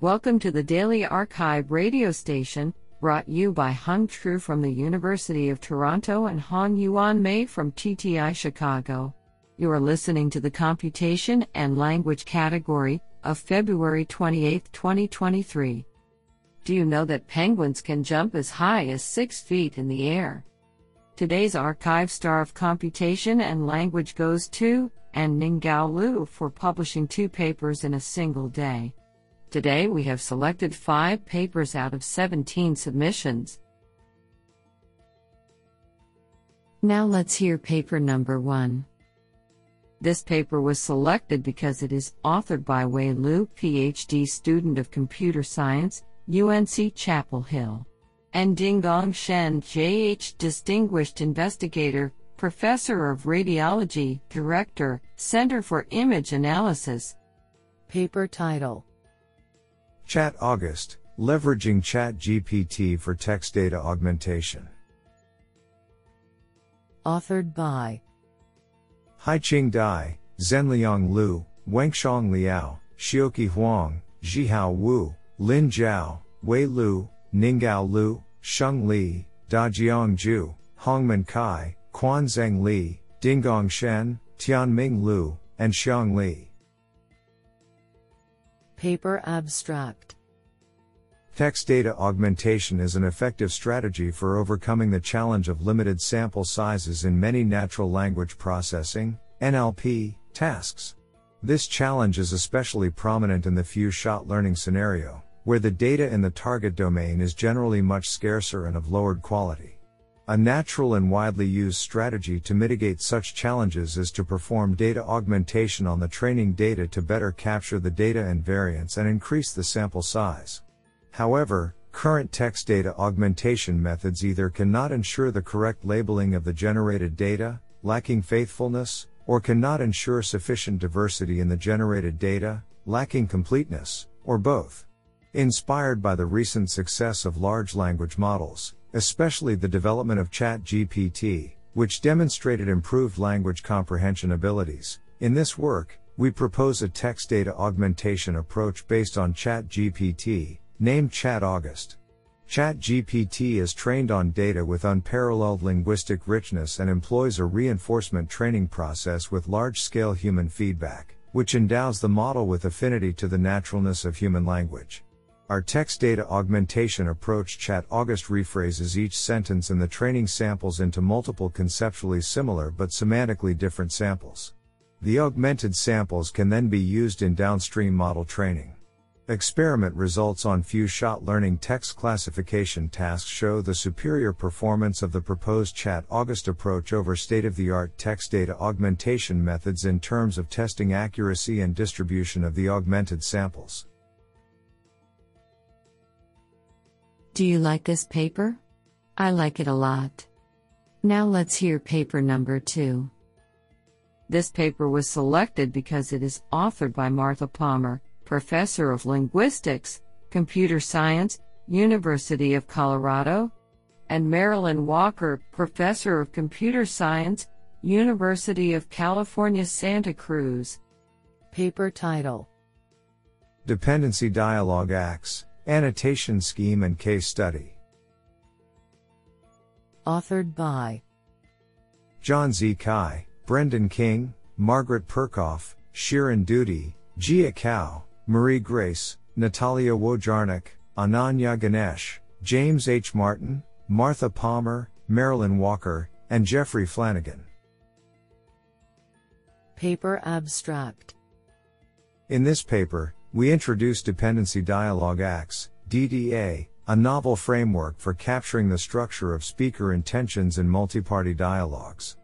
Welcome to the Daily Archive radio station, brought you by Hung Tru from the University of Toronto and Hong Yuan Mei from TTI Chicago. You are listening to the Computation and Language category of February 28, 2023. Do you know that penguins can jump as high as 6 feet in the air? Today's Archive Star of Computation and Language goes to, and Ninghao Liu for publishing 2 papers in a single day. Today we have selected 5 papers out of 17 submissions. Now let's hear paper number 1. This paper was selected because it is authored by Wei Lu, PhD student of computer science, UNC Chapel Hill, and Dinggang Shen, JH distinguished investigator, professor of radiology, director, Center for Image Analysis. Paper title: Chat August, Leveraging ChatGPT for Text Data Augmentation. Authored by Haiqing Dai, Zhenliang Lu, Wangxiong Liao, Xiuqi Huang, Zihao Wu, Lin Zhao, Wei Lu, Ninghao Liu, Sheng Li, Da Jiang Zhu, Hongmen Kai, Quan Zheng Li, Dinggang Shen, Tianming Lu, and Xiang Li. Paper abstract: Text data augmentation is an effective strategy for overcoming the challenge of limited sample sizes in many natural language processing (NLP) tasks. This challenge is especially prominent in the few-shot learning scenario, where the data in the target domain is generally much scarcer and of lowered quality. A natural and widely used strategy to mitigate such challenges is to perform data augmentation on the training data to better capture the data invariance and increase the sample size. However, current text data augmentation methods either cannot ensure the correct labeling of the generated data, lacking faithfulness, or cannot ensure sufficient diversity in the generated data, lacking completeness, or both. Inspired by the recent success of large language models, especially the development of ChatGPT, which demonstrated improved language comprehension abilities, in this work, we propose a text data augmentation approach based on ChatGPT, named Chat August. ChatGPT is trained on data with unparalleled linguistic richness and employs a reinforcement training process with large-scale human feedback, which endows the model with affinity to the naturalness of human language. Our text data augmentation approach Chat August rephrases each sentence in the training samples into multiple conceptually similar but semantically different samples. The augmented samples can then be used in downstream model training. Experiment results on few-shot learning text classification tasks show the superior performance of the proposed Chat August approach over state-of-the-art text data augmentation methods in terms of testing accuracy and distribution of the augmented samples. Do you like this paper? I like it a lot. Now let's hear paper number 2. This paper was selected because it is authored by Martha Palmer, Professor of Linguistics, Computer Science, University of Colorado, and Marilyn Walker, Professor of Computer Science, University of California, Santa Cruz. Paper title: Dependency Dialogue Acts, Annotation Scheme and Case Study. Authored by John Z. Kai, Brendan King, Margaret Perkoff, Shirin Duty, Gia Cao, Marie Grace, Natalia Wojnarek, Ananya Ganesh, James H. Martin, Martha Palmer, Marilyn Walker, and Jeffrey Flanagan. Paper abstract: In this paper, we introduce Dependency Dialogue Acts, DDA, a novel framework for capturing the structure of speaker intentions in multiparty dialogues.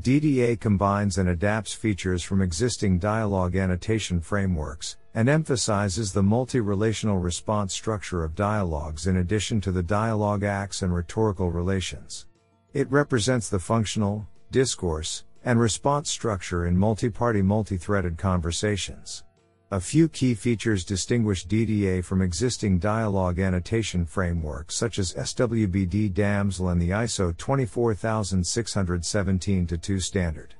DDA combines and adapts features from existing dialogue annotation frameworks, and emphasizes the multi-relational response structure of dialogues in addition to the dialogue acts and rhetorical relations. It represents the functional, discourse, and response structure in multiparty multi-threaded conversations. A few key features distinguish DDA from existing dialogue annotation frameworks such as SWBD Damsel and the ISO 24617-2 standard.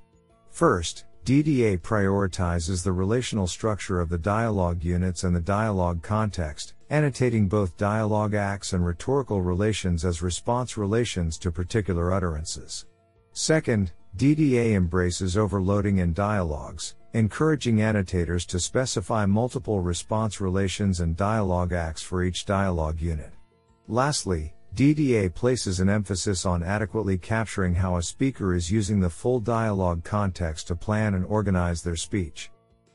First, DDA prioritizes the relational structure of the dialogue units and the dialogue context, annotating both dialogue acts and rhetorical relations as response relations to particular utterances. Second, DDA embraces overloading in dialogues, encouraging annotators to specify multiple response relations and dialogue acts for each dialogue unit. Lastly, DDA places an emphasis on adequately capturing how a speaker is using the full dialogue context to plan and organize their speech.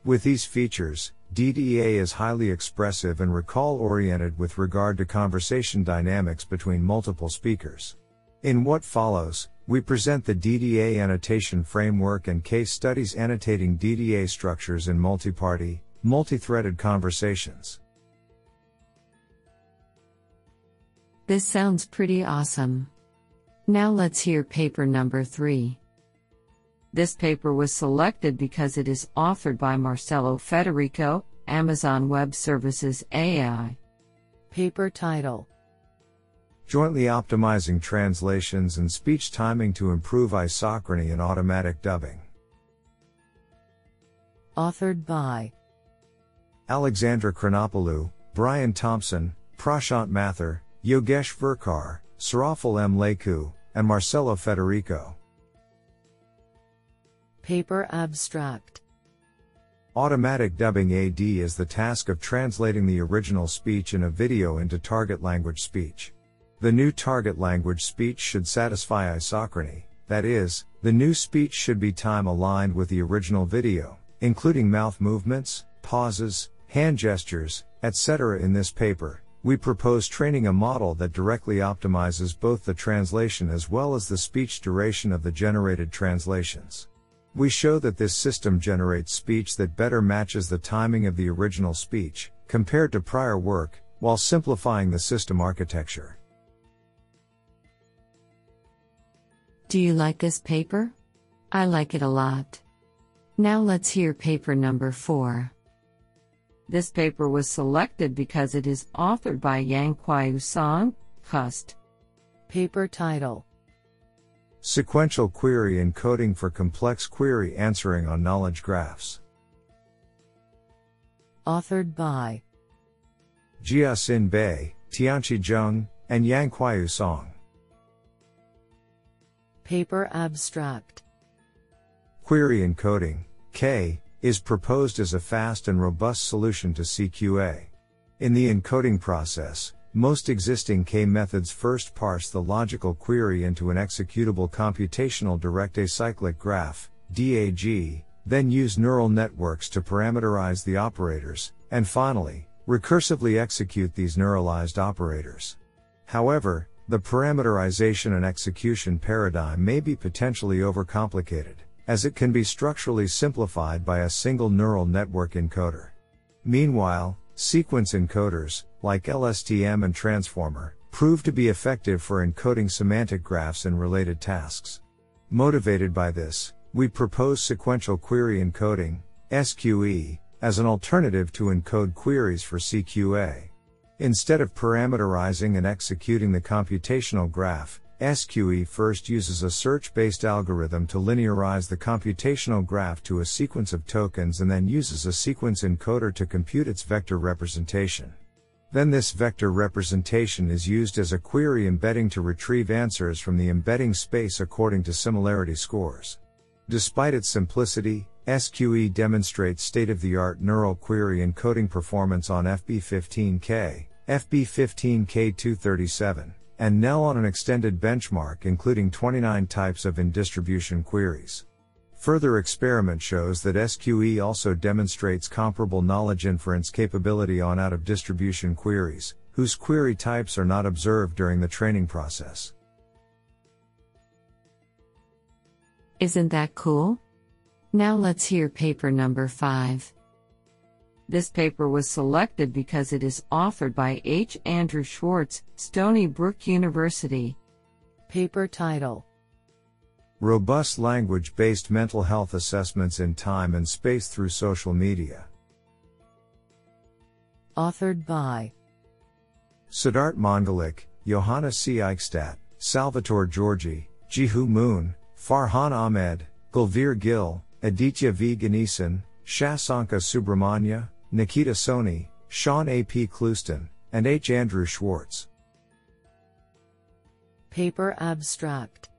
With these features, DDA is highly expressive and recall-oriented with regard to conversation dynamics between multiple speakers. In what follows, we present the DDA annotation framework and case studies annotating DDA structures in multi-party, multi-threaded conversations. This sounds pretty awesome. Now let's hear paper number 3. This paper was selected because it is authored by Marcelo Federico, Amazon Web Services AI. Paper title: Jointly Optimizing Translations and Speech Timing to Improve Isochrony and Automatic Dubbing. Authored by Alexandra Chronopoulou, Brian Thompson, Prashant Mathur, Yogesh Verkar, Sarafal M. Leku, and Marcelo Federico. Paper abstract: Automatic dubbing AD is the task of translating the original speech in a video into target language speech. The new target language speech should satisfy isochrony, that is, the new speech should be time-aligned with the original video, including mouth movements, pauses, hand gestures, etc. In this paper, we propose training a model that directly optimizes both the translation as well as the speech duration of the generated translations. We show that this system generates speech that better matches the timing of the original speech, compared to prior work, while simplifying the system architecture. Do you like this paper? I like it a lot. Now let's hear paper number 4. This paper was selected because it is authored by Yang Kwayu Song, Cust. Paper title: Sequential Query Encoding for Complex Query Answering on Knowledge Graphs. Authored by Jia Xin Bei, Tianqi Zheng, and Yang Kwayu Song. Paper abstract: Query encoding, K, is proposed as a fast and robust solution to CQA. In the encoding process, most existing K methods first parse the logical query into an executable computational direct acyclic graph, DAG, then use neural networks to parameterize the operators, and finally, recursively execute these neuralized operators. However, the parameterization and execution paradigm may be potentially overcomplicated, as it can be structurally simplified by a single neural network encoder. Meanwhile, sequence encoders, like LSTM and Transformer, prove to be effective for encoding semantic graphs and related tasks. Motivated by this, we propose sequential query encoding, SQE, as an alternative to encode queries for CQA. Instead of parameterizing and executing the computational graph, SQE first uses a search-based algorithm to linearize the computational graph to a sequence of tokens and then uses a sequence encoder to compute its vector representation. Then this vector representation is used as a query embedding to retrieve answers from the embedding space according to similarity scores. Despite its simplicity, SQE demonstrates state-of-the-art neural query encoding performance on FB15K, FB15K237, and NEL on an extended benchmark including 29 types of in-distribution queries. Further experiment shows that SQE also demonstrates comparable knowledge inference capability on out-of-distribution queries, whose query types are not observed during the training process. Isn't that cool? Now let's hear paper number 5. This paper was selected because it is authored by H. Andrew Schwartz, Stony Brook University. Paper title: Robust Language-Based Mental Health Assessments in Time and Space Through Social Media. Authored by Siddharth Mongalik, Johanna C. Eichstadt, Salvatore Giorgi, Jihu Moon, Farhan Ahmed, Gulveer Gill, Aditya V. Ganesan, Shasanka Subramanya, Nikita Soni, Sean A. P. Clouston, and H. Andrew Schwartz. Paper abstract.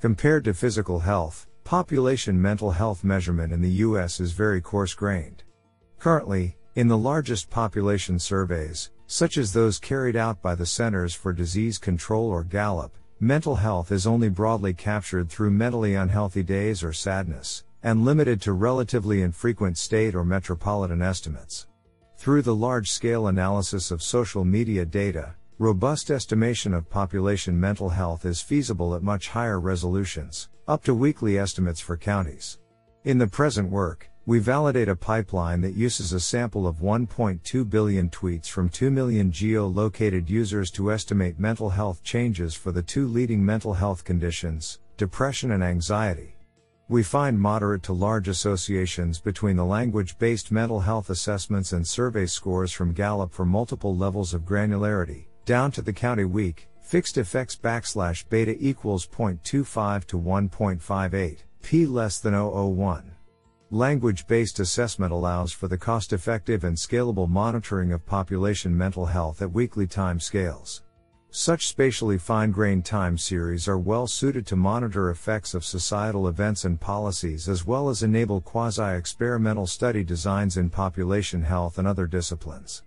Compared to physical health, population mental health measurement in the U.S. is very coarse-grained. Currently, in the largest population surveys, such as those carried out by the Centers for Disease Control or Gallup, mental health is only broadly captured through mentally unhealthy days or sadness, and limited to relatively infrequent state or metropolitan estimates. Through the large-scale analysis of social media data, robust estimation of population mental health is feasible at much higher resolutions, up to weekly estimates for counties. In the present work, we validate a pipeline that uses a sample of 1.2 billion tweets from 2 million geo-located users to estimate mental health changes for the two leading mental health conditions, depression and anxiety. We find moderate to large associations between the language-based mental health assessments and survey scores from Gallup for multiple levels of granularity, down to the county week, fixed effects / beta equals 0.25 to 1.58, p less than 0.01. Language-based assessment allows for the cost-effective and scalable monitoring of population mental health at weekly time scales. Such spatially fine-grained time series are well-suited to monitor effects of societal events and policies as well as enable quasi-experimental study designs in population health and other disciplines.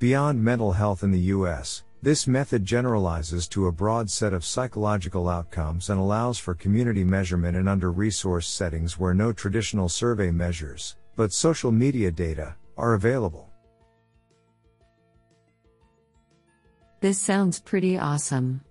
Beyond mental health in the U.S., this method generalizes to a broad set of psychological outcomes and allows for community measurement in under-resourced settings where no traditional survey measures, but social media data, are available. This sounds pretty awesome.